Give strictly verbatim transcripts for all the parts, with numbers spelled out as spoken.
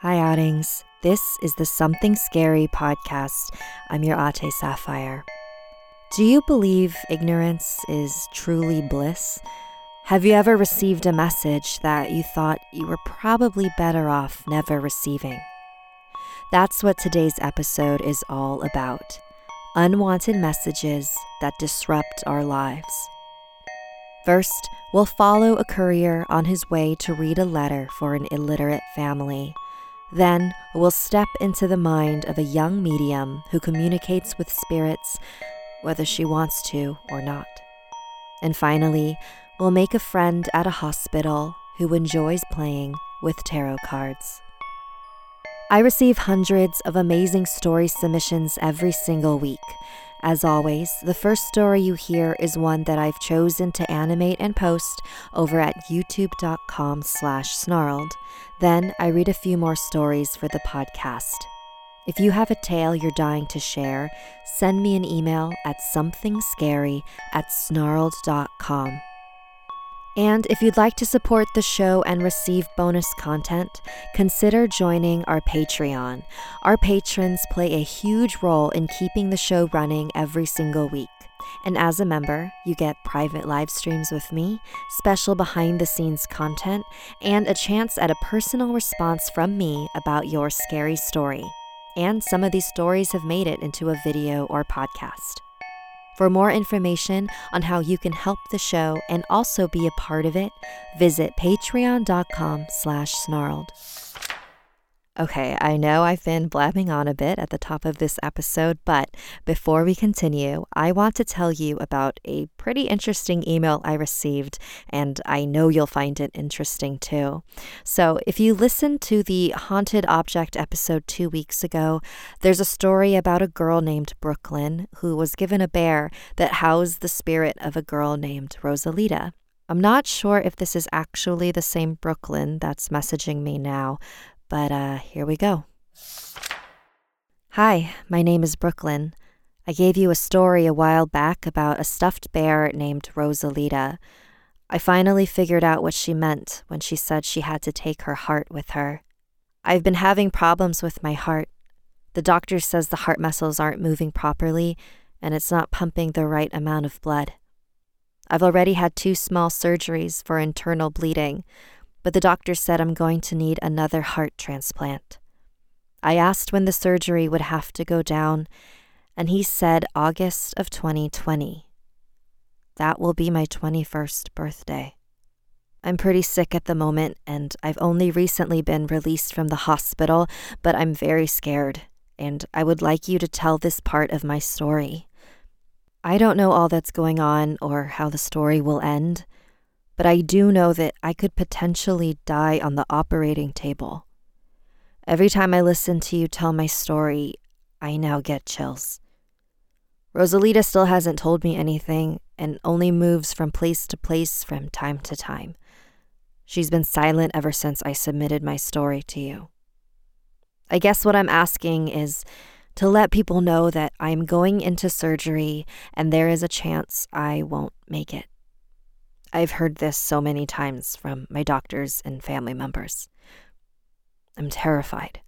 Hi, Outings. This is the Something Scary Podcast. I'm your Ate Sapphire. Do you believe ignorance is truly bliss? Have you ever received a message that you thought you were probably better off never receiving? That's what today's episode is all about. Unwanted messages that disrupt our lives. First, we'll follow a courier on his way to read a letter for an illiterate family. Then, we'll step into the mind of a young medium who communicates with spirits, whether she wants to or not. And finally, we'll make a friend at a hospital who enjoys playing with tarot cards. I receive hundreds of amazing story submissions every single week. As always, the first story you hear is one that I've chosen to animate and post over at youtube.com slash snarled. Then I read a few more stories for the podcast. If you have a tale you're dying to share, send me an email at somethingscary at snarled.com. And if you'd like to support the show and receive bonus content, consider joining our Patreon. Our patrons play a huge role in keeping the show running every single week. And as a member, you get private live streams with me, special behind-the-scenes content, and a chance at a personal response from me about your scary story. And some of these stories have made it into a video or podcast. For more information on how you can help the show and also be a part of it, visit patreon.com slash snarled. Okay, I know I've been blabbing on a bit at the top of this episode, but before we continue, I want to tell you about a pretty interesting email I received, and I know you'll find it interesting too. So if you listened to the Haunted Object episode two weeks ago, there's a story about a girl named Brooklyn who was given a bear that housed the spirit of a girl named Rosalita. I'm not sure if this is actually the same Brooklyn that's messaging me now, But uh, here we go. Hi, my name is Brooklyn. I gave you a story a while back about a stuffed bear named Rosalita. I finally figured out what she meant when she said she had to take her heart with her. I've been having problems with my heart. The doctor says the heart muscles aren't moving properly, and it's not pumping the right amount of blood. I've already had two small surgeries for internal bleeding, but the doctor said I'm going to need another heart transplant. I asked when the surgery would have to go down, and he said August of twenty twenty. That will be my twenty-first birthday. I'm pretty sick at the moment, and I've only recently been released from the hospital, but I'm very scared, and I would like you to tell this part of my story. I don't know all that's going on or how the story will end, but I do know that I could potentially die on the operating table. Every time I listen to you tell my story, I now get chills. Rosalita still hasn't told me anything and only moves from place to place from time to time. She's been silent ever since I submitted my story to you. I guess what I'm asking is to let people know that I'm going into surgery and there is a chance I won't make it. I've heard this so many times from my doctors and family members. I'm terrified.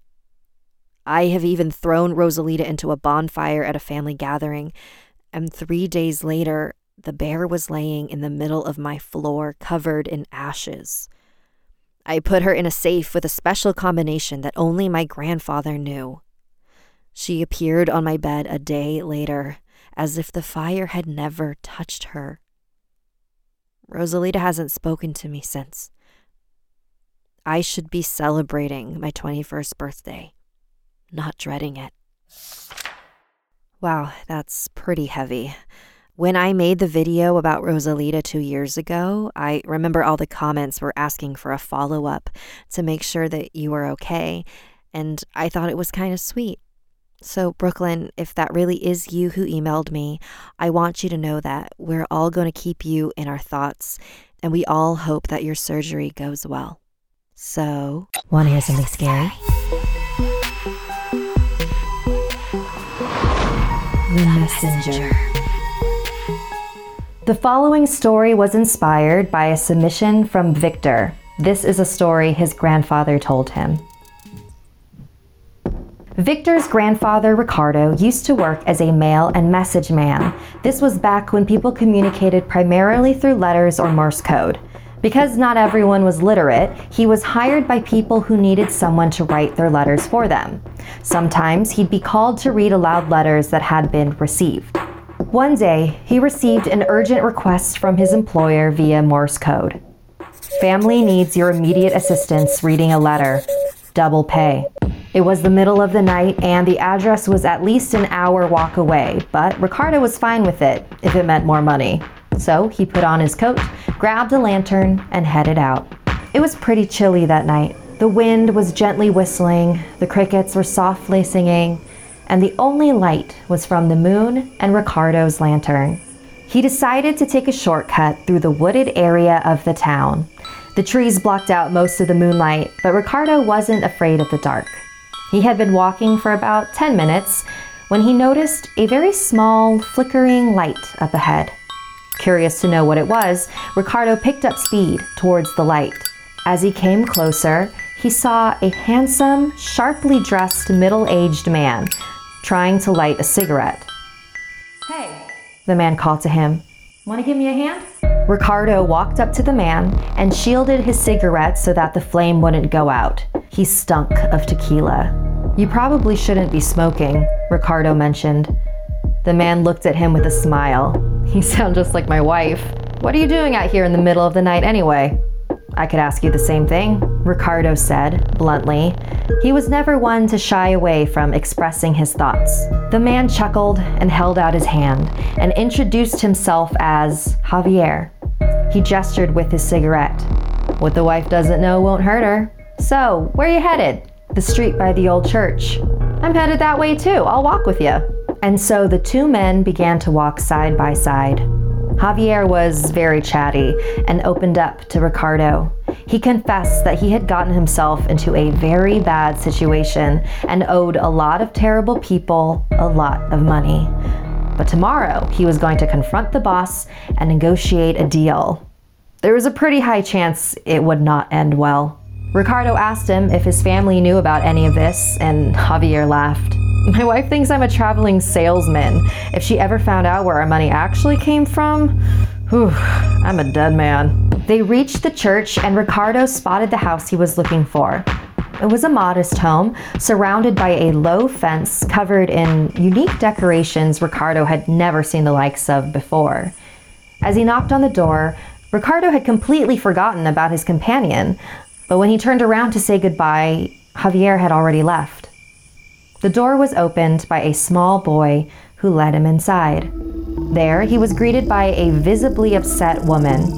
I have even thrown Rosalita into a bonfire at a family gathering, and three days later, the bear was laying in the middle of my floor covered in ashes. I put her in a safe with a special combination that only my grandfather knew. She appeared on my bed a day later, as if the fire had never touched her. Rosalita hasn't spoken to me since. I should be celebrating my twenty-first birthday, not dreading it. Wow, that's pretty heavy. When I made the video about Rosalita two years ago, I remember all the comments were asking for a follow-up to make sure that you were okay, and I thought it was kind of sweet. So, Brooklyn, if that really is you who emailed me, I want you to know that we're all going to keep you in our thoughts, and we all hope that your surgery goes well. So, want to hear something scary? The Messenger. The following story was inspired by a submission from Victor. This is a story his grandfather told him. Victor's grandfather, Ricardo, used to work as a mail and message man. This was back when people communicated primarily through letters or Morse code. Because not everyone was literate, he was hired by people who needed someone to write their letters for them. Sometimes he'd be called to read aloud letters that had been received. One day, he received an urgent request from his employer via Morse code. Family needs your immediate assistance reading a letter. Double pay. It was the middle of the night and the address was at least an hour walk away, but Ricardo was fine with it if it meant more money. So he put on his coat, grabbed a lantern, and headed out. It was pretty chilly that night. The wind was gently whistling, the crickets were softly singing, and the only light was from the moon and Ricardo's lantern. He decided to take a shortcut through the wooded area of the town. The trees blocked out most of the moonlight, but Ricardo wasn't afraid of the dark. He had been walking for about ten minutes when he noticed a very small flickering light up ahead. Curious to know what it was, Ricardo picked up speed towards the light. As he came closer, he saw a handsome, sharply dressed, middle-aged man trying to light a cigarette. "Hey," the man called to him. "Want to give me a hand?" Ricardo walked up to the man and shielded his cigarette so that the flame wouldn't go out. He stunk of tequila. "You probably shouldn't be smoking," Ricardo mentioned. The man looked at him with a smile. "You sound just like my wife. What are you doing out here in the middle of the night anyway?" "I could ask you the same thing," Ricardo said, bluntly. He was never one to shy away from expressing his thoughts. The man chuckled and held out his hand and introduced himself as Javier. He gestured with his cigarette. "What the wife doesn't know won't hurt her. So, where are you headed?" "The street by the old church." "I'm headed that way too. I'll walk with you." And so the two men began to walk side by side. Javier was very chatty and opened up to Ricardo. He confessed that he had gotten himself into a very bad situation and owed a lot of terrible people a lot of money. But tomorrow he was going to confront the boss and negotiate a deal. There was a pretty high chance it would not end well. Ricardo asked him if his family knew about any of this, and Javier laughed. "My wife thinks I'm a traveling salesman. If she ever found out where our money actually came from, whew, I'm a dead man." They reached the church, and Ricardo spotted the house he was looking for. It was a modest home, surrounded by a low fence covered in unique decorations Ricardo had never seen the likes of before. As he knocked on the door, Ricardo had completely forgotten about his companion. But when he turned around to say goodbye, Javier had already left. The door was opened by a small boy who led him inside. There, he was greeted by a visibly upset woman.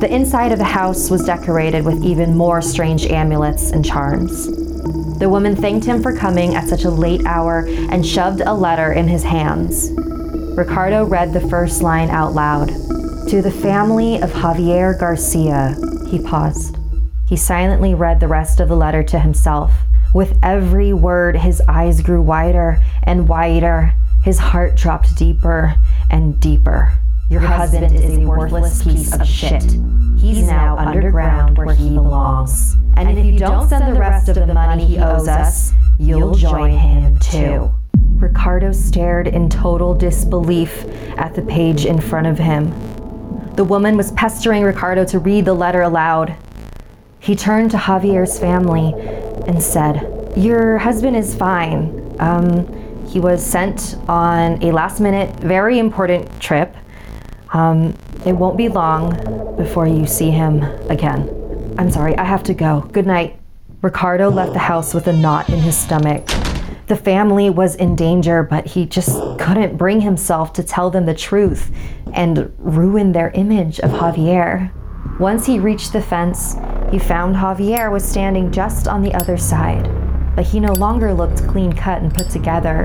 The inside of the house was decorated with even more strange amulets and charms. The woman thanked him for coming at such a late hour and shoved a letter in his hands. Ricardo read the first line out loud. "To the family of Javier Garcia," he paused. He silently read the rest of the letter to himself. With every word, his eyes grew wider and wider. His heart dropped deeper and deeper. Your, Your husband, husband is a worthless piece of shit. He's now underground where he belongs. And, and if you don't send the rest of the money he owes us, you'll join him too. Ricardo stared in total disbelief at the page in front of him. The woman was pestering Ricardo to read the letter aloud. He turned to Javier's family and said, "Your husband is fine. Um, he was sent on a last-minute, very important trip. Um, it won't be long before you see him again. I'm sorry, I have to go. Good night." Ricardo left the house with a knot in his stomach. The family was in danger, but he just couldn't bring himself to tell them the truth and ruin their image of Javier. Once he reached the fence, he found Javier was standing just on the other side, but he no longer looked clean-cut and put together.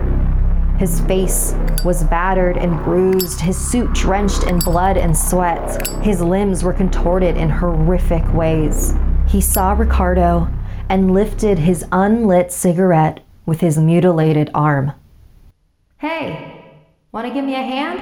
His face was battered and bruised, his suit drenched in blood and sweat. His limbs were contorted in horrific ways. He saw Ricardo and lifted his unlit cigarette with his mutilated arm. Hey, want to give me a hand?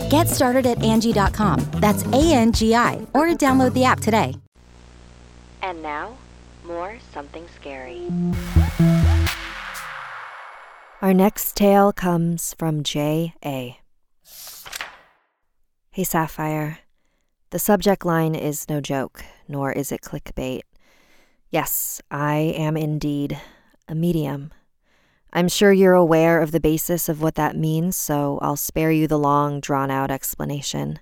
Get started at Angie dot com. That's A N G I, or download the app today. And now, more Something Scary. Our next tale comes from J A Hey, Sapphire. The subject line is no joke, nor is it clickbait. Yes, I am indeed a medium. I'm sure you're aware of the basis of what that means, so I'll spare you the long, drawn-out explanation.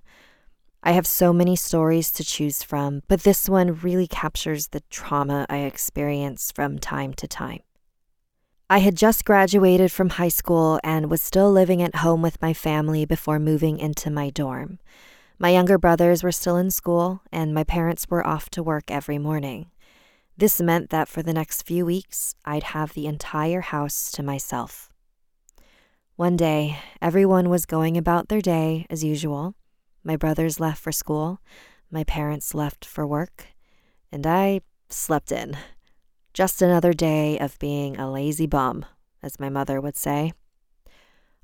I have so many stories to choose from, but this one really captures the trauma I experience from time to time. I had just graduated from high school and was still living at home with my family before moving into my dorm. My younger brothers were still in school, and my parents were off to work every morning. This meant that for the next few weeks, I'd have the entire house to myself. One day, everyone was going about their day as usual. My brothers left for school, my parents left for work, and I slept in. Just another day of being a lazy bum, as my mother would say.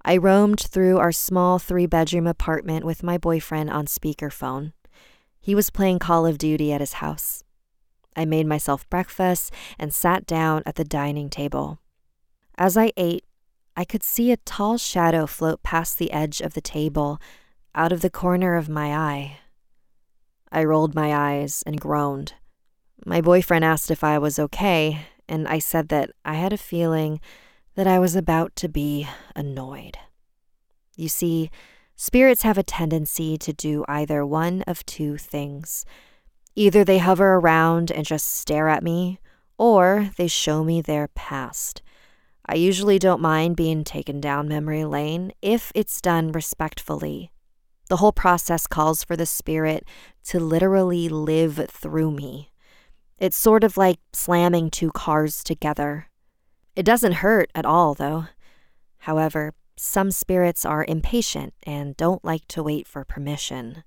I roamed through our small three-bedroom apartment with my boyfriend on speakerphone. He was playing Call of Duty at his house. I made myself breakfast and sat down at the dining table. As I ate, I could see a tall shadow float past the edge of the table, out of the corner of my eye. I rolled my eyes and groaned. My boyfriend asked if I was okay, and I said that I had a feeling that I was about to be annoyed. You see, spirits have a tendency to do either one of two things. Either they hover around and just stare at me, or they show me their past. I usually don't mind being taken down memory lane if it's done respectfully. The whole process calls for the spirit to literally live through me. It's sort of like slamming two cars together. It doesn't hurt at all, though. However, some spirits are impatient and don't like to wait for permission.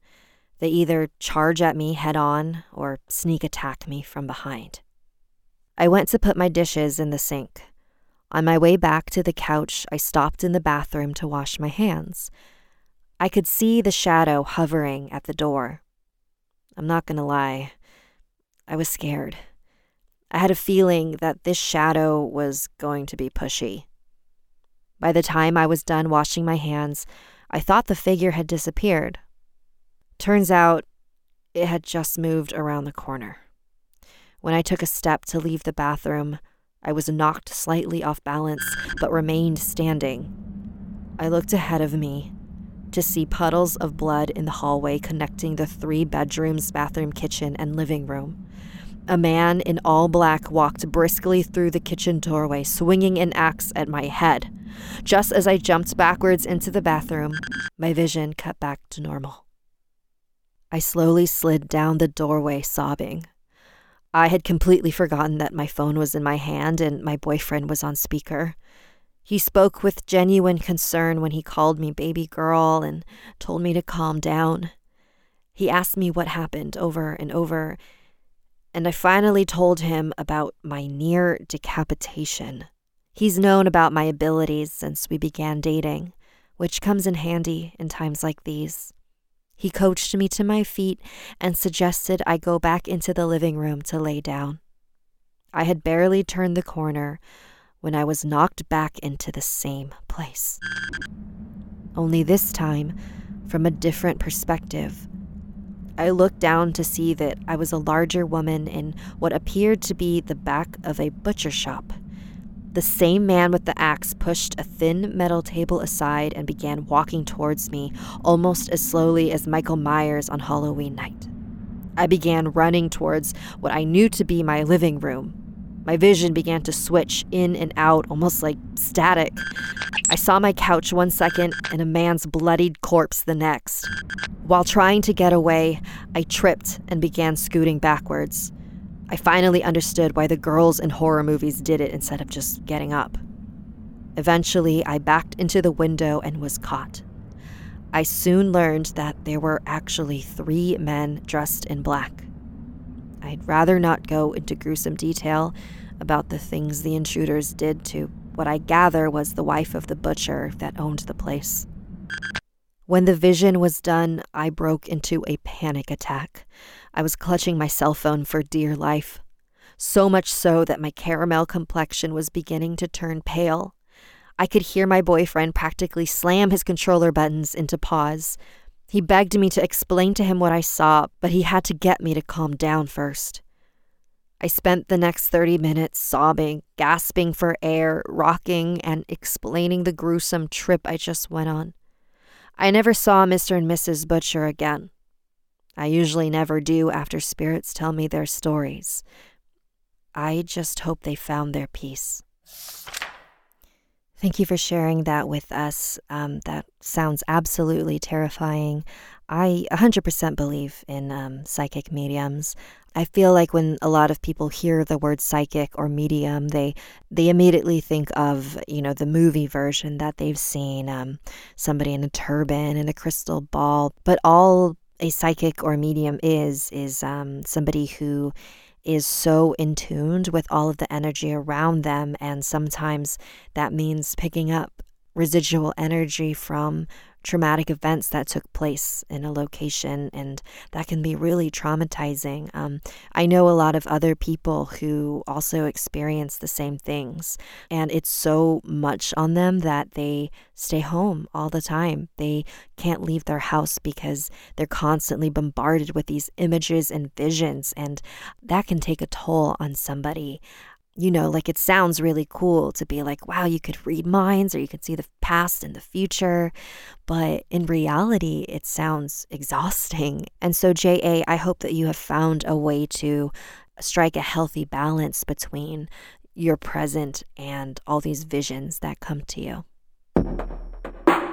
They either charge at me head-on or sneak attack me from behind. I went to put my dishes in the sink. On my way back to the couch, I stopped in the bathroom to wash my hands. I could see the shadow hovering at the door. I'm not gonna lie, I was scared. I had a feeling that this shadow was going to be pushy. By the time I was done washing my hands, I thought the figure had disappeared. Turns out, it had just moved around the corner. When I took a step to leave the bathroom, I was knocked slightly off balance, but remained standing. I looked ahead of me to see puddles of blood in the hallway connecting the three bedrooms, bathroom, kitchen, and living room. A man in all black walked briskly through the kitchen doorway, swinging an axe at my head. Just as I jumped backwards into the bathroom, my vision cut back to normal. I slowly slid down the doorway, sobbing. I had completely forgotten that my phone was in my hand and my boyfriend was on speaker. He spoke with genuine concern when he called me baby girl and told me to calm down. He asked me what happened over and over, and I finally told him about my near decapitation. He's known about my abilities since we began dating, which comes in handy in times like these. He coached me to my feet and suggested I go back into the living room to lay down. I had barely turned the corner when I was knocked back into the same place. only this time from a different perspective. I looked down to see that I was a larger woman in what appeared to be the back of a butcher shop. The same man with the axe pushed a thin metal table aside and began walking towards me, almost as slowly as Michael Myers on Halloween night. I began running towards what I knew to be my living room. My vision began to switch in and out, almost like static. I saw my couch one second and a man's bloodied corpse the next. While trying to get away, I tripped and began scooting backwards. I finally understood why the girls in horror movies did it instead of just getting up. Eventually, I backed into the window and was caught. I soon learned that there were actually three men dressed in black. I'd rather not go into gruesome detail about the things the intruders did to what I gather was the wife of the butcher that owned the place. When the vision was done, I broke into a panic attack. I was clutching my cell phone for dear life, so much so that my caramel complexion was beginning to turn pale. I could hear my boyfriend practically slam his controller buttons into pause. He begged me to explain to him what I saw, but he had to get me to calm down first. I spent the next thirty minutes sobbing, gasping for air, rocking, and explaining the gruesome trip I just went on. I never saw Mister and Missus Butcher again. I usually never do after spirits tell me their stories. I just hope they found their peace. Thank you for sharing that with us. Um, that sounds absolutely terrifying. I one hundred percent believe in um, psychic mediums. I feel like when a lot of people hear the word psychic or medium, they they immediately think of, you know, the movie version that they've seen, um, somebody in a turban and a crystal ball. But all a psychic or medium is, is um, somebody who is so in tune with all of the energy around them. And sometimes that means picking up residual energy from traumatic events that took place in a location, and that can be really traumatizing. Um, I know a lot of other people who also experience the same things, and it's so much on them that they stay home all the time. They can't leave their house because they're constantly bombarded with these images and visions, and that can take a toll on somebody. You know, like, it sounds really cool to be like, wow, you could read minds or you could see the past and the future. But in reality, it sounds exhausting. And so, J A, I hope that you have found a way to strike a healthy balance between your present and all these visions that come to you.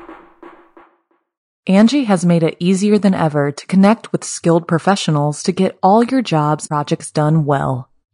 Angie has made it easier than ever to connect with skilled professionals to get all your jobs projects done well.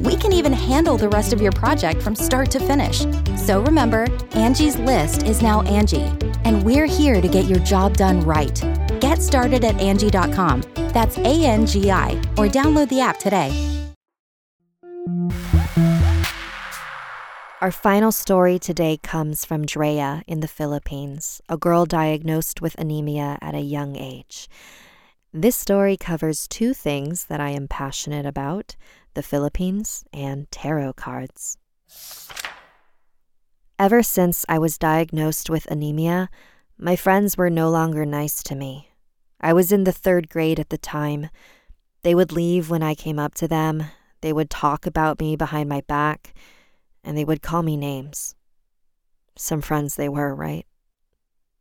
We can even handle the rest of your project from start to finish. So remember, Angie's List is now Angie, and we're here to get your job done right. Get started at Angie dot com. That's A N G I, or download the app today. Our final story today comes from Drea in the Philippines, a girl diagnosed with anemia at a young age. This story covers two things that I am passionate about: the Philippines and tarot cards. Ever since I was diagnosed with anemia, my friends were no longer nice to me. I was in the third grade at the time. They would leave when I came up to them, they would talk about me behind my back, and they would call me names. Some friends they were, right?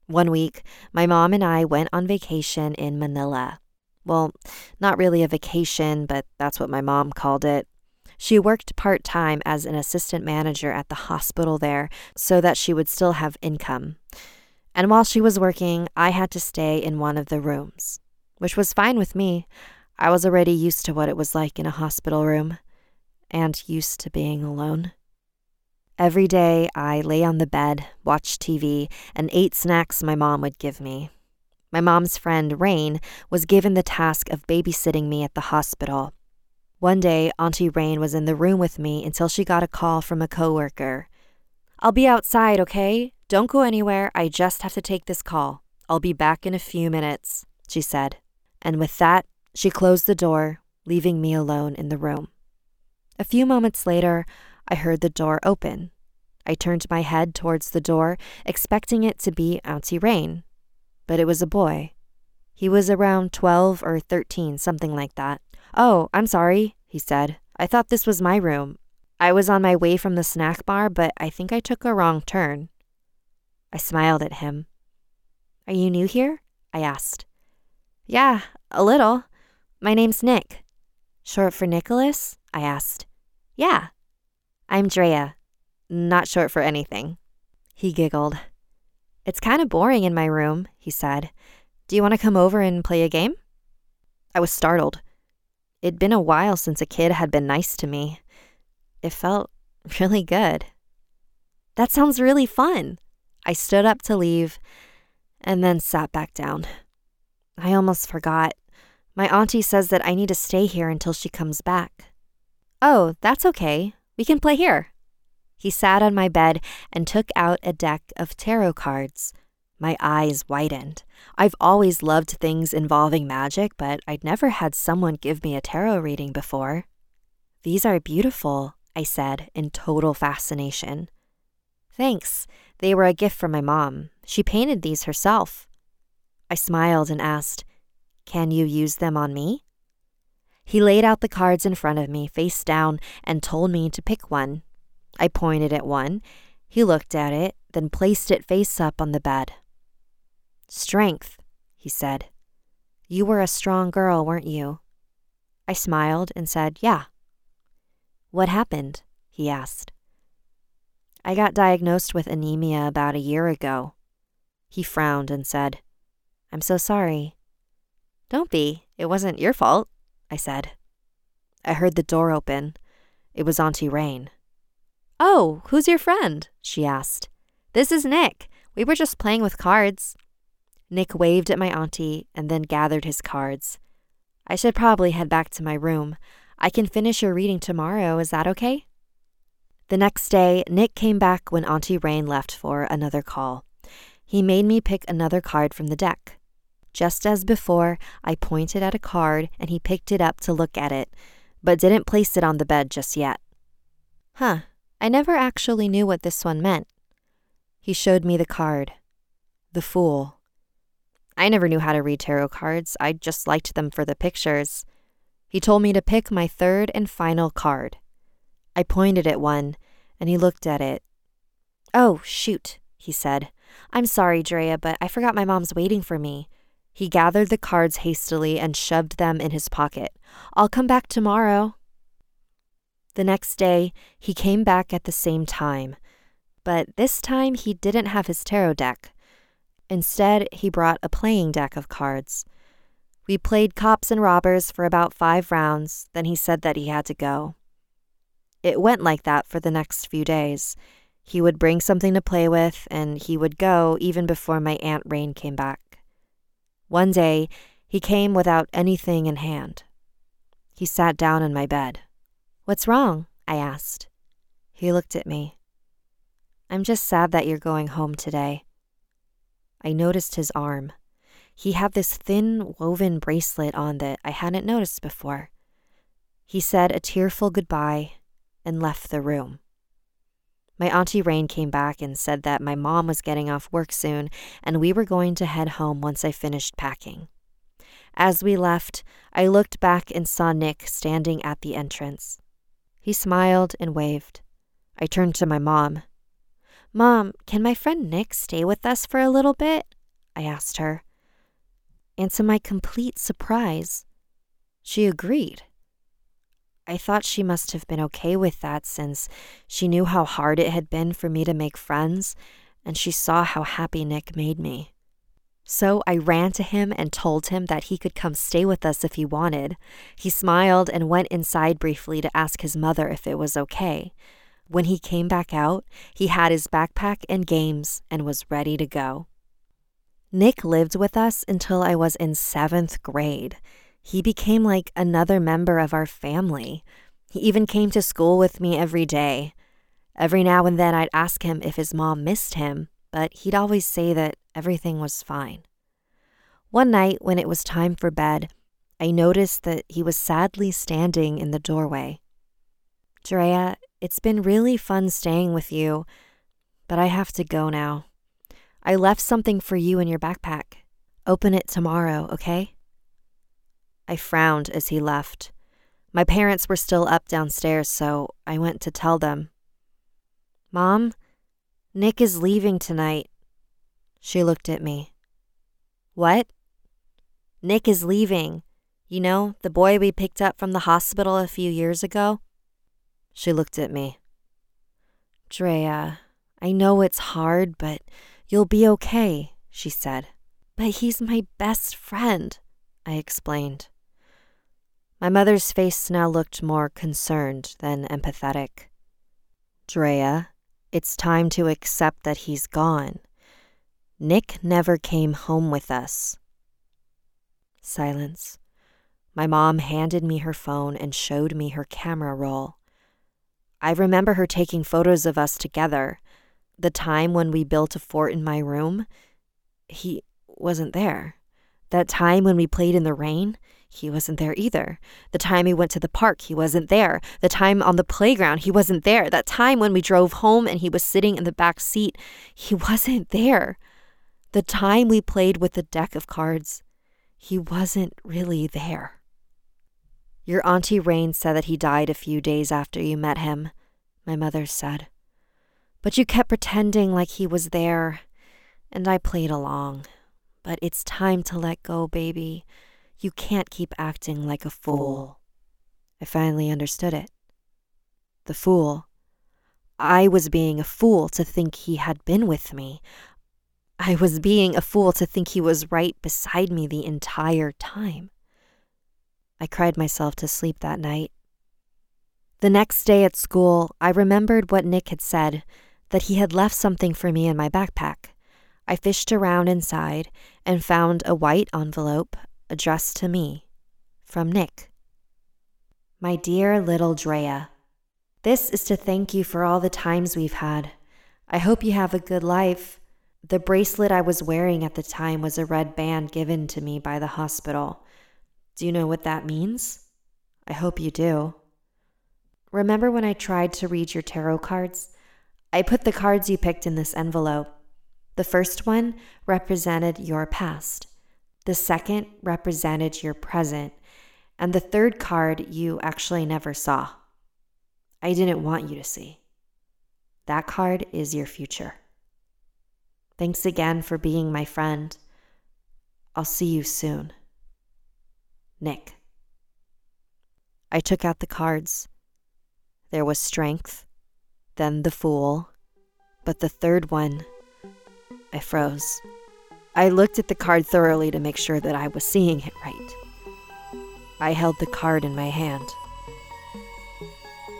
One week, my mom and I went on vacation in Manila. Well, not really a vacation, but that's what my mom called it. She worked part-time as an assistant manager at the hospital there so that she would still have income. And while she was working, I had to stay in one of the rooms, which was fine with me. I was already used to what it was like in a hospital room and used to being alone. Every day, I lay on the bed, watched T V, and ate snacks my mom would give me. My mom's friend, Rain, was given the task of babysitting me at the hospital. One day, Auntie Rain was in the room with me until she got a call from a coworker. "I'll be outside, okay? Don't go anywhere. I just have to take this call. I'll be back in a few minutes," she said. And with that, she closed the door, leaving me alone in the room. A few moments later, I heard the door open. I turned my head towards the door, expecting it to be Auntie Rain. But it was a boy. He was around twelve or thirteen, something like that. "Oh, I'm sorry," he said. "I thought this was my room. I was on my way from the snack bar, but I think I took a wrong turn." I smiled at him. "Are you new here?" I asked. "Yeah, a little. My name's Nick." "Short for Nicholas?" I asked. "Yeah." "I'm Drea. Not short for anything." He giggled. "It's kind of boring in my room," he said. "Do you want to come over and play a game?" I was startled. It'd been a while since a kid had been nice to me. It felt really good. "That sounds really fun." I stood up to leave and then sat back down. I almost forgot. My auntie says that I need to stay here until she comes back. "Oh, that's okay. We can play here." He sat on my bed and took out a deck of tarot cards. My eyes widened. I've always loved things involving magic, but I'd never had someone give me a tarot reading before. "These are beautiful," I said in total fascination. "Thanks. They were a gift from my mom. She painted these herself." I smiled and asked, "Can you use them on me?" He laid out the cards in front of me, face down, and told me to pick one. I pointed at one. He looked at it, then placed it face up on the bed. "Strength," he said. "You were a strong girl, weren't you?" I smiled and said, "Yeah." "What happened?" he asked. "I got diagnosed with anemia about a year ago." He frowned and said, "I'm so sorry." "Don't be. It wasn't your fault," I said. I heard the door open. It was Auntie Rain. "Oh, who's your friend?" she asked. "This is Nick. We were just playing with cards." Nick waved at my auntie and then gathered his cards. "I should probably head back to my room. I can finish your reading tomorrow. Is that okay?" The next day, Nick came back when Auntie Rain left for another call. He made me pick another card from the deck. Just as before, I pointed at a card and he picked it up to look at it, but didn't place it on the bed just yet. "Huh, I never actually knew what this one meant." He showed me the card. The Fool. I never knew how to read tarot cards. I just liked them for the pictures. He told me to pick my third and final card. I pointed at one, and he looked at it. "Oh, shoot," he said. "I'm sorry, Drea, but I forgot my mom's waiting for me." He gathered the cards hastily and shoved them in his pocket. "I'll come back tomorrow." The next day, he came back at the same time, but this time he didn't have his tarot deck. Instead, he brought a playing deck of cards. We played cops and robbers for about five rounds, then he said that he had to go. It went like that for the next few days. He would bring something to play with, and he would go even before my Aunt Rain came back. One day, he came without anything in hand. He sat down in my bed. "What's wrong?" I asked. He looked at me. "I'm just sad that you're going home today." I noticed his arm. He had this thin woven bracelet on that I hadn't noticed before. He said a tearful goodbye and left the room. My Auntie Rain came back and said that my mom was getting off work soon and we were going to head home once I finished packing. As we left, I looked back and saw Nick standing at the entrance. He smiled and waved. I turned to my mom. Mom, can my friend Nick stay with us for a little bit? I asked her. And to my complete surprise, she agreed. I thought she must have been okay with that since she knew how hard it had been for me to make friends, and she saw how happy Nick made me. So I ran to him and told him that he could come stay with us if he wanted. He smiled and went inside briefly to ask his mother if it was okay. When he came back out, he had his backpack and games and was ready to go. Nick lived with us until I was in seventh grade. He became like another member of our family. He even came to school with me every day. Every now and then I'd ask him if his mom missed him, but he'd always say that everything was fine. One night when it was time for bed, I noticed that he was sadly standing in the doorway. Drea, it's been really fun staying with you, but I have to go now. I left something for you in your backpack. Open it tomorrow, okay? I frowned as he left. My parents were still up downstairs, so I went to tell them. Mom, Nick is leaving tonight. She looked at me. What? Nick is leaving. You know, the boy we picked up from the hospital a few years ago? She looked at me. Drea, I know it's hard, but you'll be okay, she said. But he's my best friend, I explained. My mother's face now looked more concerned than empathetic. Drea, it's time to accept that he's gone. Nick never came home with us. Silence. My mom handed me her phone and showed me her camera roll. I remember her taking photos of us together. The time when we built a fort in my room, he wasn't there. That time when we played in the rain, he wasn't there either. The time we went to the park, he wasn't there. The time on the playground, he wasn't there. That time when we drove home and he was sitting in the back seat, he wasn't there. The time we played with the deck of cards, he wasn't really there. Your auntie Rain said that he died a few days after you met him, my mother said. But you kept pretending like he was there, and I played along. But it's time to let go, baby. You can't keep acting like a fool. I finally understood it. The fool. I was being a fool to think he had been with me. I was being a fool to think he was right beside me the entire time. I cried myself to sleep that night. The next day at school, I remembered what Nick had said, that he had left something for me in my backpack. I fished around inside and found a white envelope addressed to me, from Nick. My dear little Drea, this is to thank you for all the times we've had. I hope you have a good life. The bracelet I was wearing at the time was a red band given to me by the hospital. Do you know what that means? I hope you do. Remember when I tried to read your tarot cards? I put the cards you picked in this envelope. The first one represented your past. The second represented your present. And the third card you actually never saw. I didn't want you to see. That card is your future. Thanks again for being my friend. I'll see you soon. Nick. I took out the cards. There was strength, then the fool, but the third one, I froze. I looked at the card thoroughly to make sure that I was seeing it right. I held the card in my hand.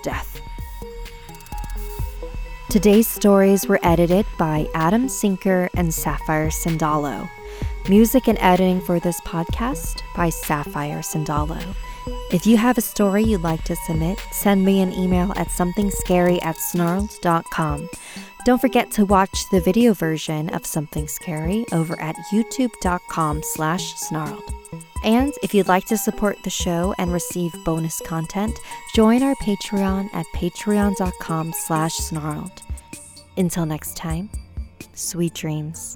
Death. Today's stories were edited by Adam Sinker and Sapphire Sindalo. Music and editing for this podcast by Sapphire Sindalo. If you have a story you'd like to submit, send me an email at somethingscary at snarled dot com. Don't forget to watch the video version of Something Scary over at youtube dot com slash snarled. And if you'd like to support the show and receive bonus content, join our Patreon at patreon dot com slash snarled. Until next time, sweet dreams.